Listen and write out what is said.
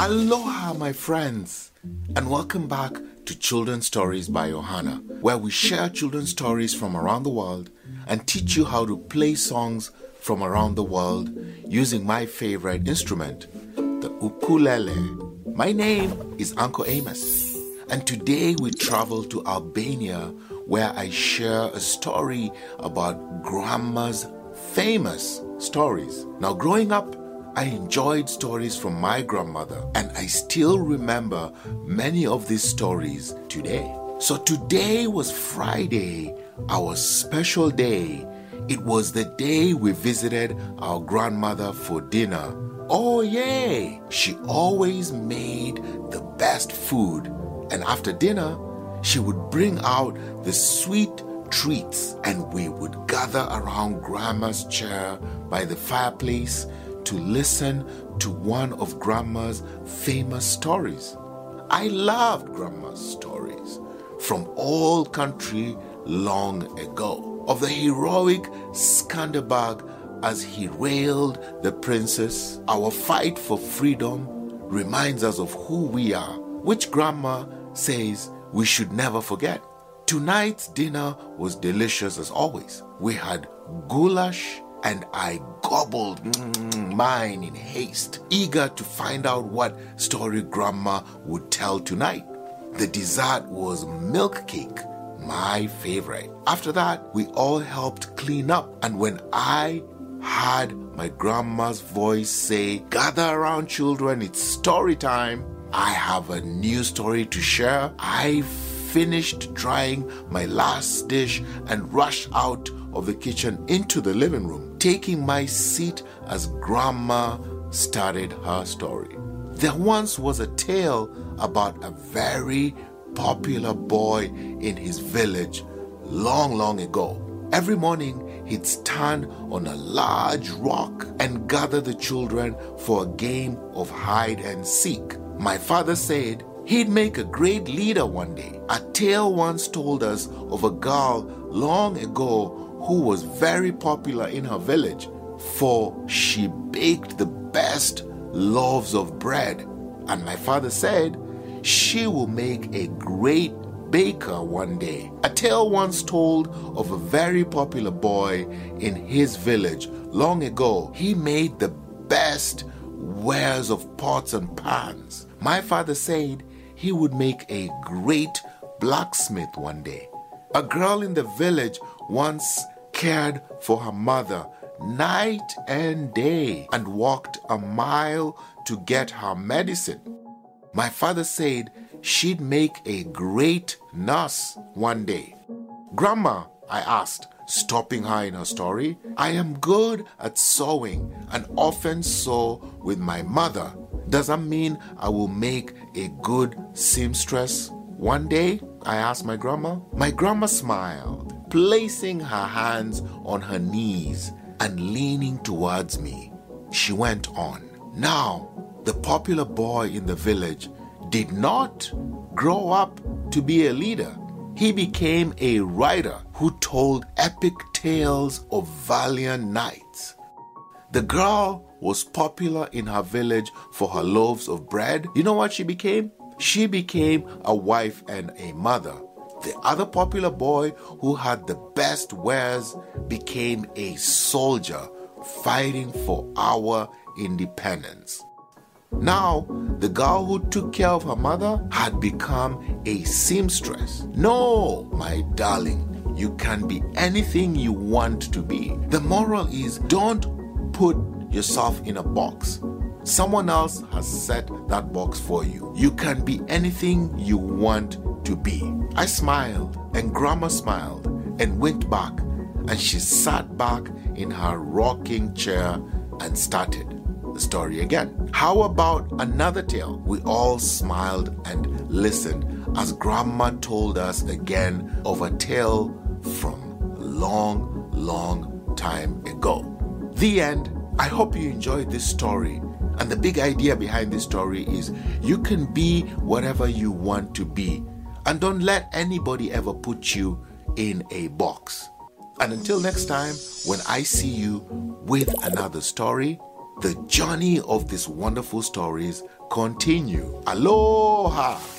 Aloha, my friends, and welcome back to Children's Stories by Ohana, where we share children's stories from around the world and teach you how to play songs from around the world using my favorite instrument, the ukulele. My name is Uncle Amos, and today we travel to Albania, where I share a story about Grandma's famous stories. Now, growing up, I enjoyed stories from my grandmother, and I still remember many of these stories today. So today was Friday, our special day. It was the day we visited our grandmother for dinner. Oh yay! She always made the best food, and after dinner, she would bring out the sweet treats, and we would gather around Grandma's chair by the fireplace to listen to one of Grandma's famous stories. I loved Grandma's stories from old country long ago, of the heroic Skanderbeg as he railed the princess. Our fight for freedom reminds us of who we are, which Grandma says we should never forget. Tonight's dinner was delicious as always. We had goulash, and I gobbled mine in haste, eager to find out what story Grandma would tell tonight. The dessert was milk cake, my favorite. After that, we all helped clean up, and when I heard my grandma's voice say, "Gather around, children, it's story time. I have a new story to share," I finished trying my last dish and rushed out of the kitchen into the living room, taking my seat as Grandma started her story. There once was a tale about a very popular boy in his village long ago. Every morning, he'd stand on a large rock and gather the children for a game of hide and seek. My father said he'd make a great leader one day. A tale once told us of a girl long ago who was very popular in her village, for she baked the best loaves of bread. And my father said she will make a great baker one day. A tale once told of a very popular boy in his village long ago. He made the best wares of pots and pans. My father said he would make a great blacksmith one day. A girl in the village once cared for her mother night and day and walked a mile to get her medicine. My father said she'd make a great nurse one day. "Grandma," I asked, stopping her in her story, "I am good at sewing and often sew with my mother. Does that mean I will make a good seamstress one day?" I asked my grandma. My grandma smiled, placing her hands on her knees and leaning towards me. She went on. Now, the popular boy in the village did not grow up to be a leader. He became a writer who told epic tales of valiant knights. The girl was popular in her village for her loaves of bread. You know what she became? She became a wife and a mother. The other popular boy who had the best wares became a soldier fighting for our independence. Now, the girl who took care of her mother had become a seamstress. No, my darling, you can be anything you want to be. The moral is, don't put yourself in a box. Someone else has set that box for you. You can be anything you want to be. I smiled, and Grandma smiled and winked back, and she sat back in her rocking chair and started the story again. "How about another tale?" We all smiled and listened as Grandma told us again of a tale from long time ago. The end. I hope you enjoyed this story. And the big idea behind this story is you can be whatever you want to be, and don't let anybody ever put you in a box. And until next time, when I see you with another story, The journey of these wonderful stories continue. Aloha!